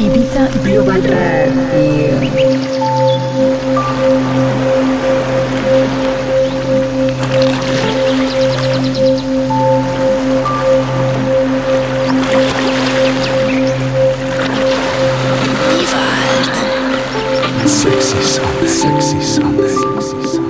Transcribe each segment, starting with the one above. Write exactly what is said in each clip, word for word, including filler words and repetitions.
Ibiza Global Radio. Sexy Sunday, Sexy Sunday, Sexy Sunday.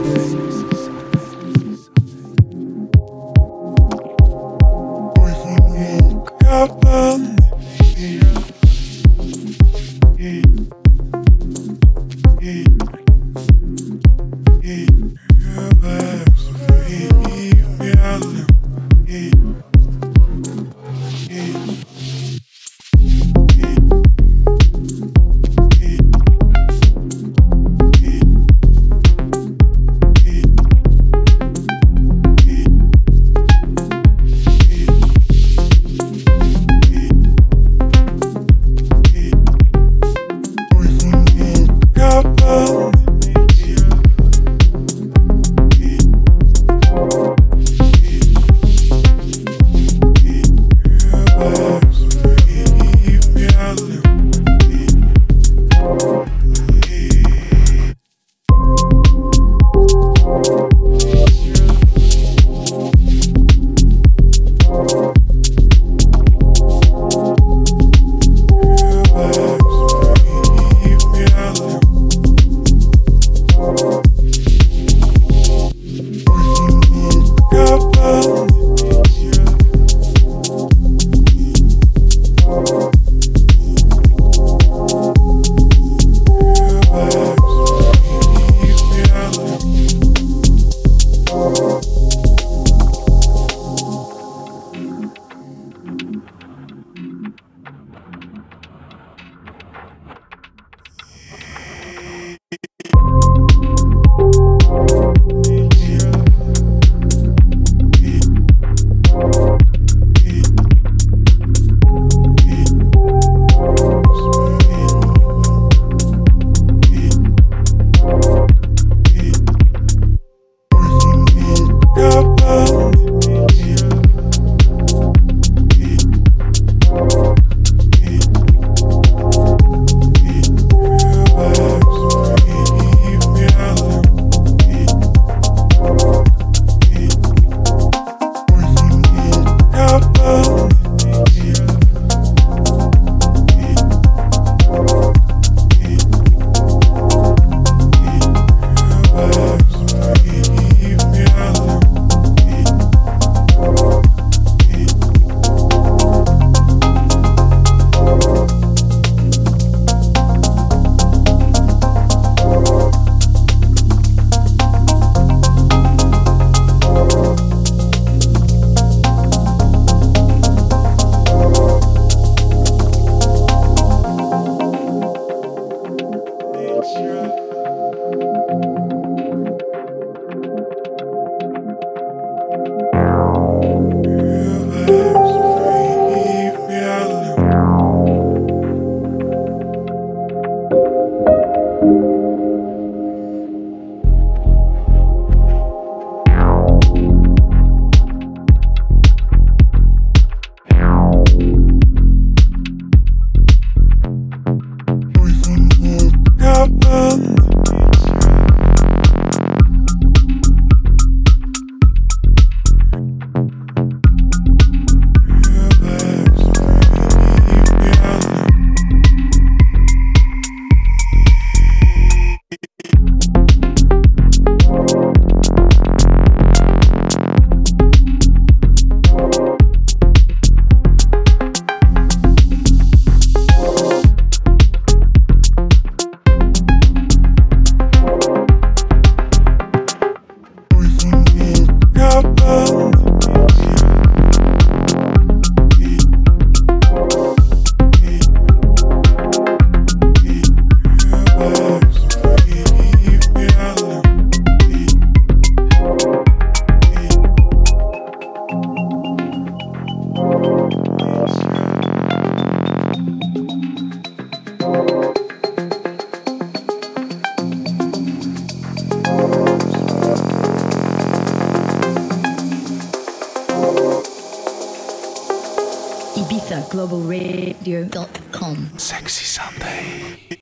Ibiza Global Radio dot com. Sexy Sunday.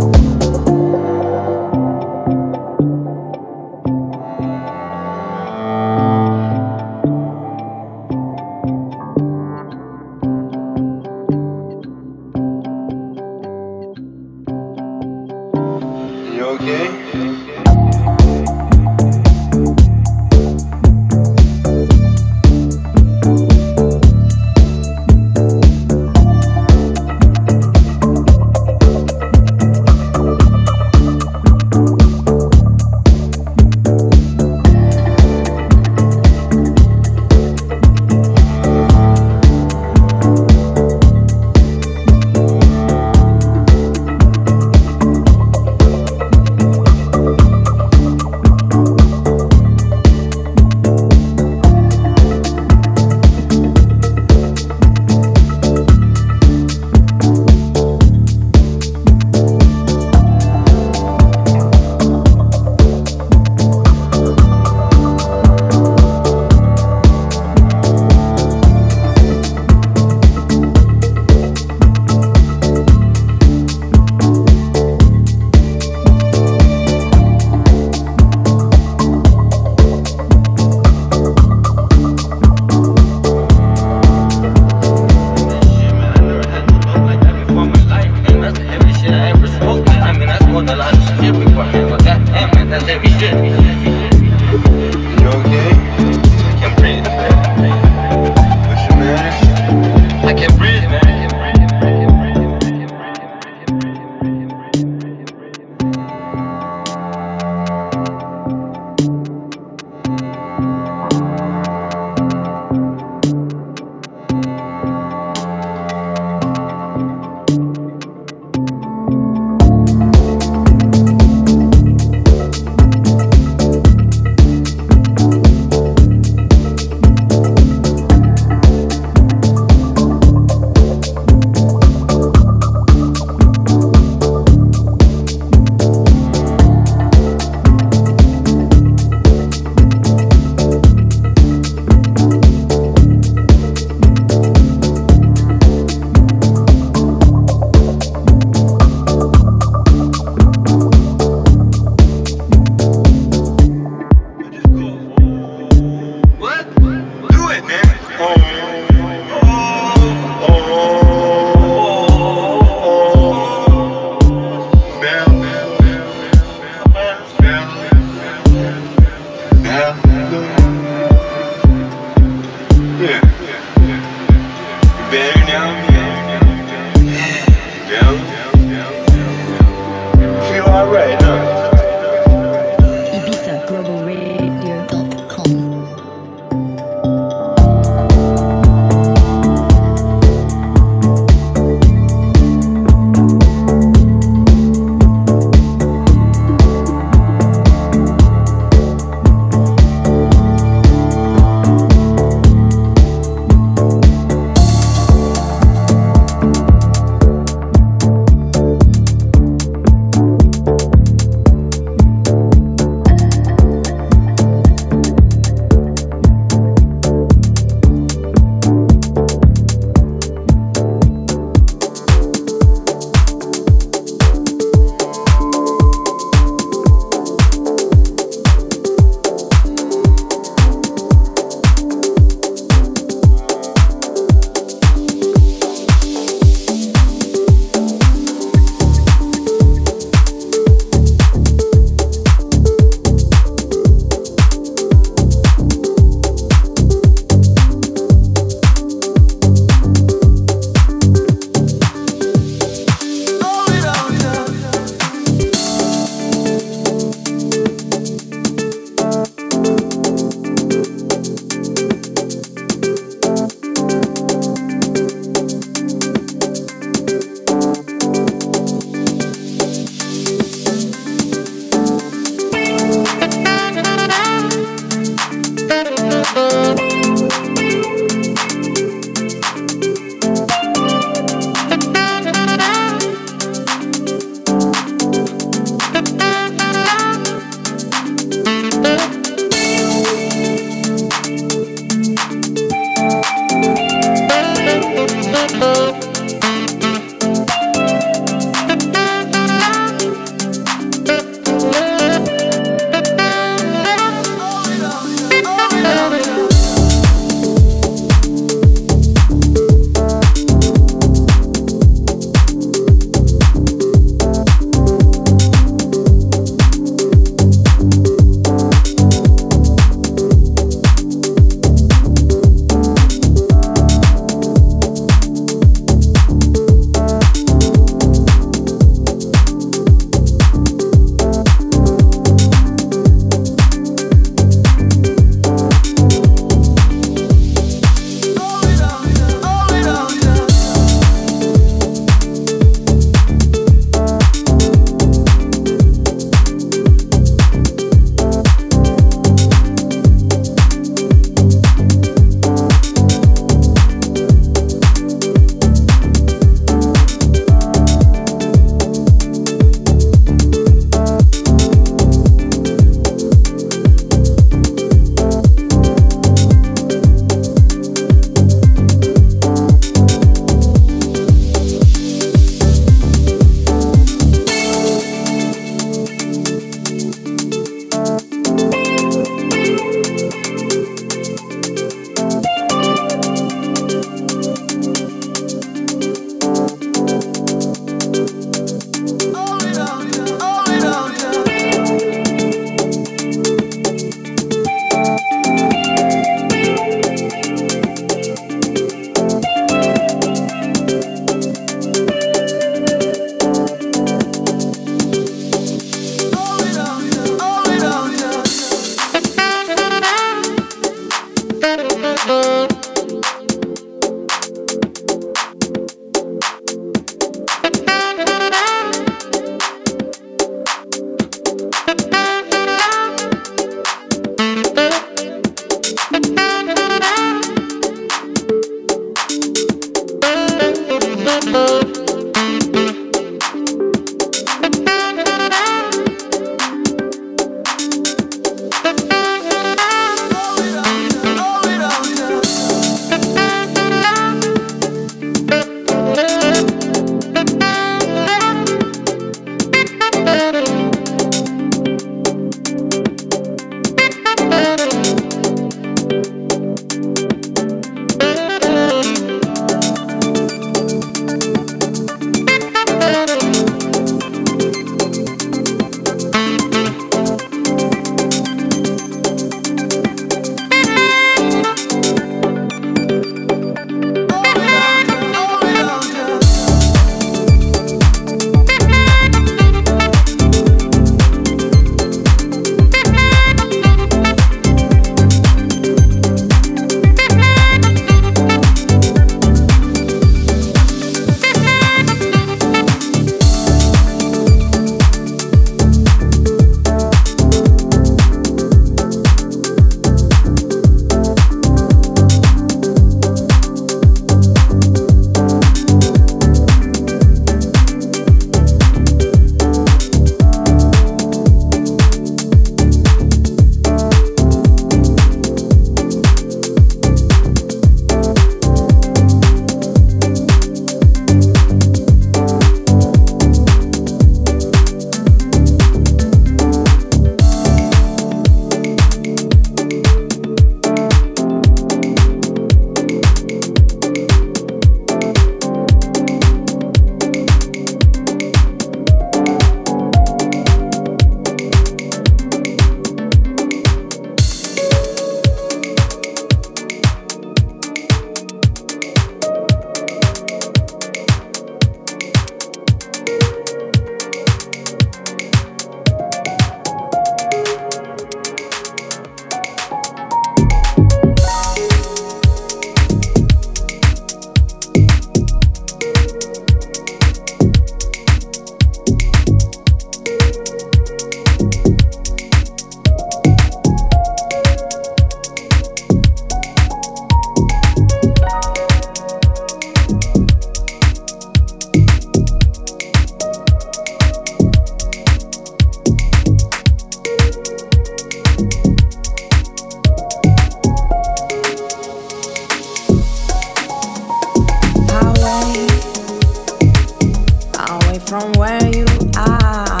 from where you are.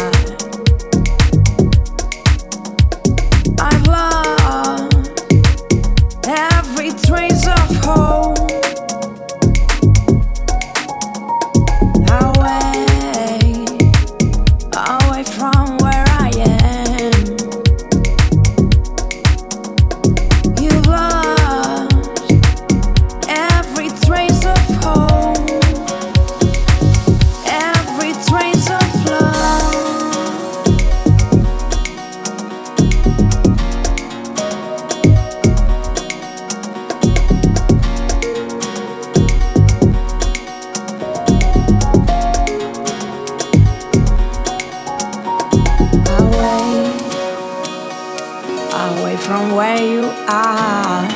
I've lost every trace of hope. Away, away from where I am. You've lost every trace of hope, every trace of from where you are.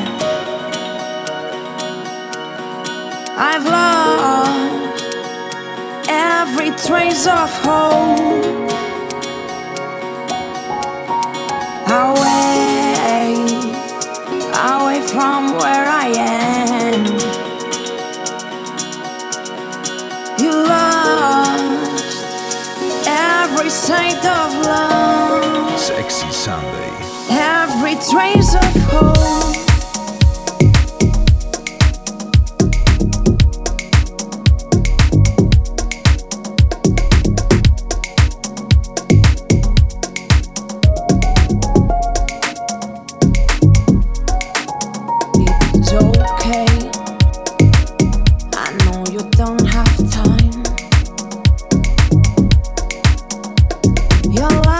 I've lost every trace of hope. Away, away from where I am. You lost every sight of love. Sexy Sunday. Every trace of hope. It's okay. I know you don't have time. Your life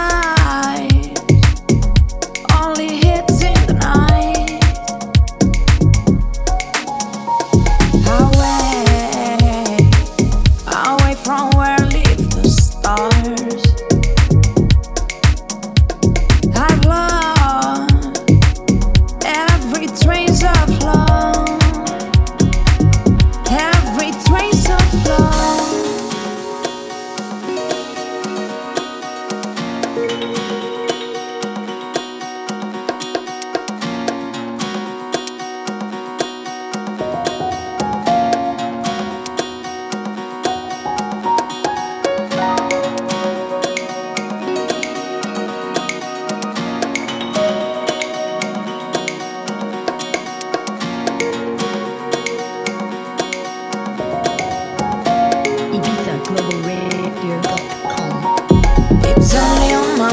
my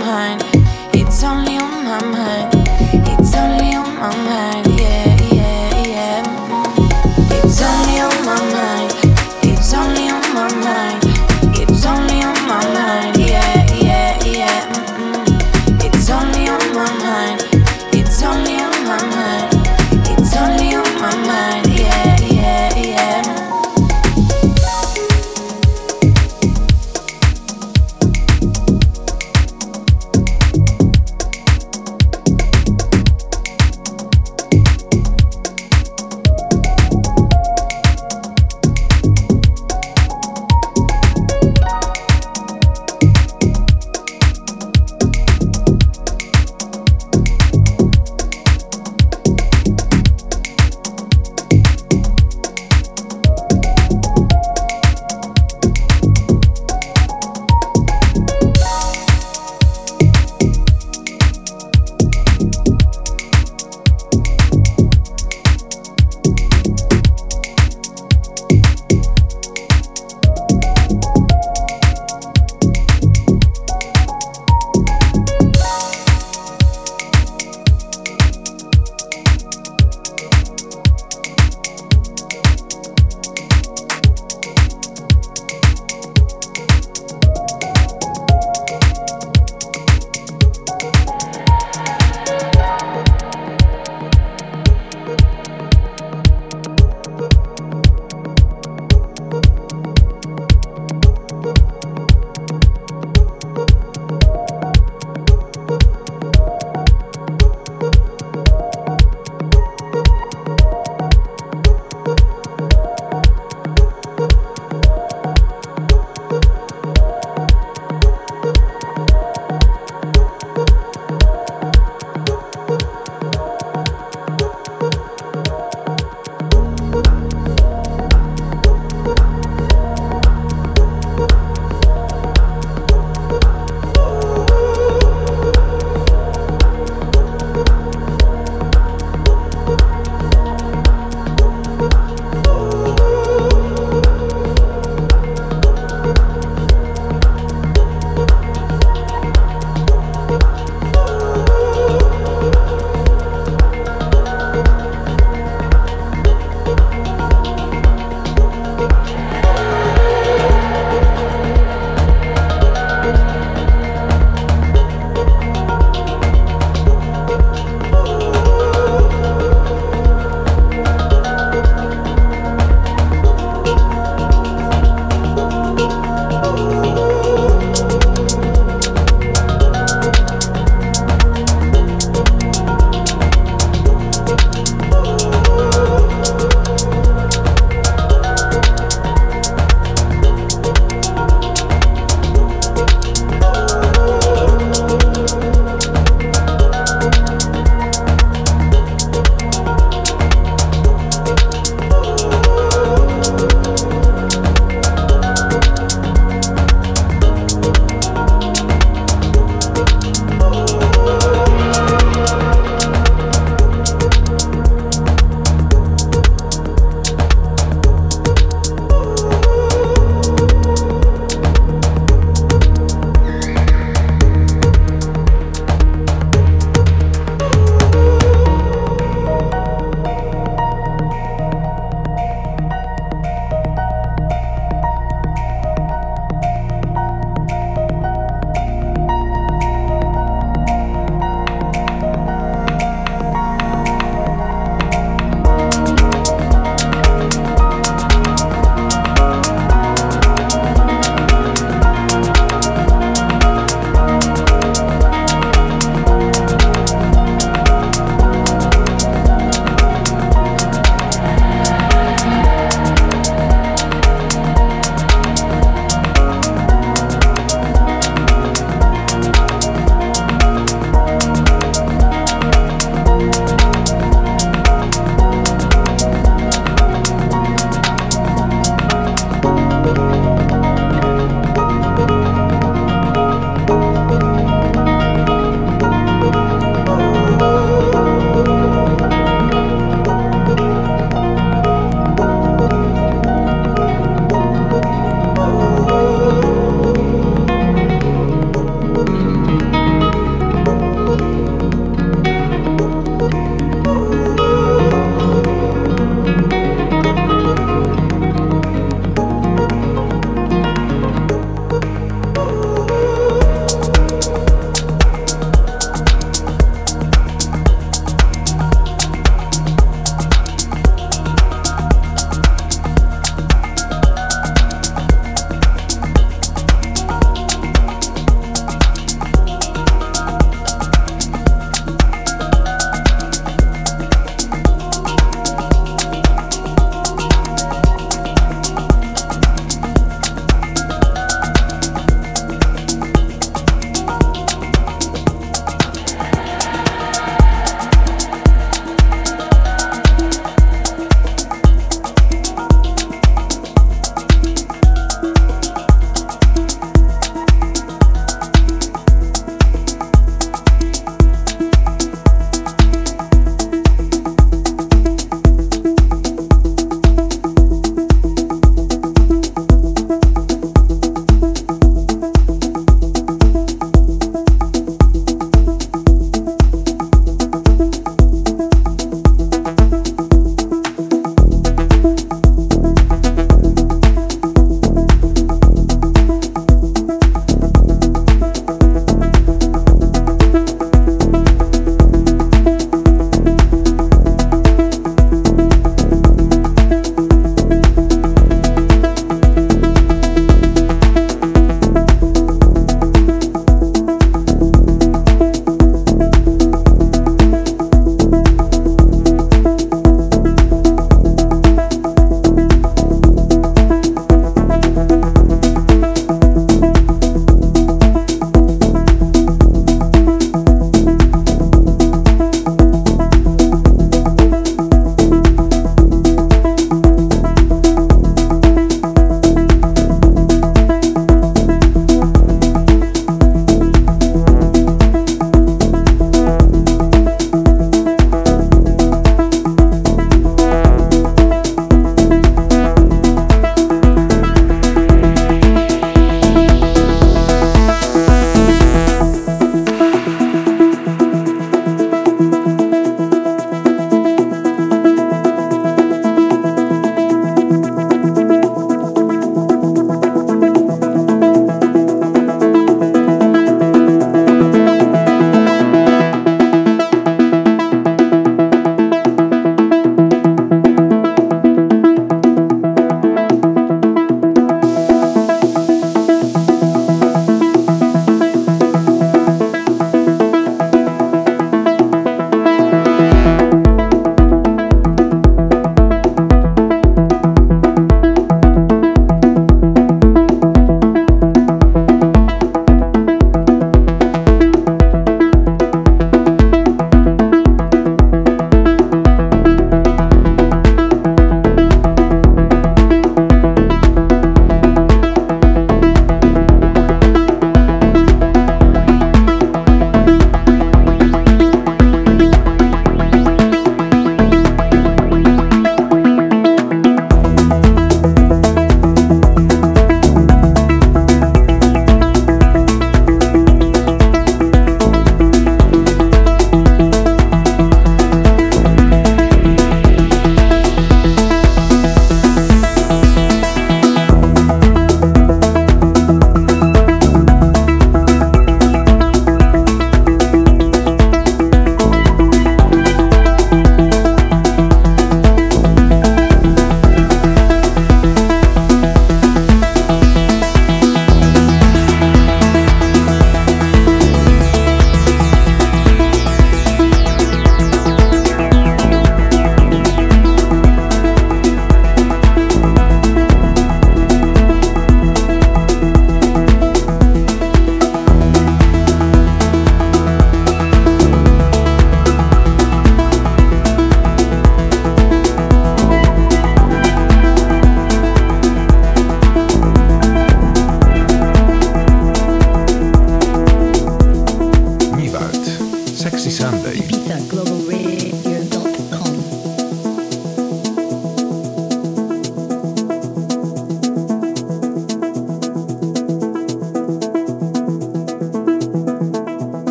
mind, it's only on my mind.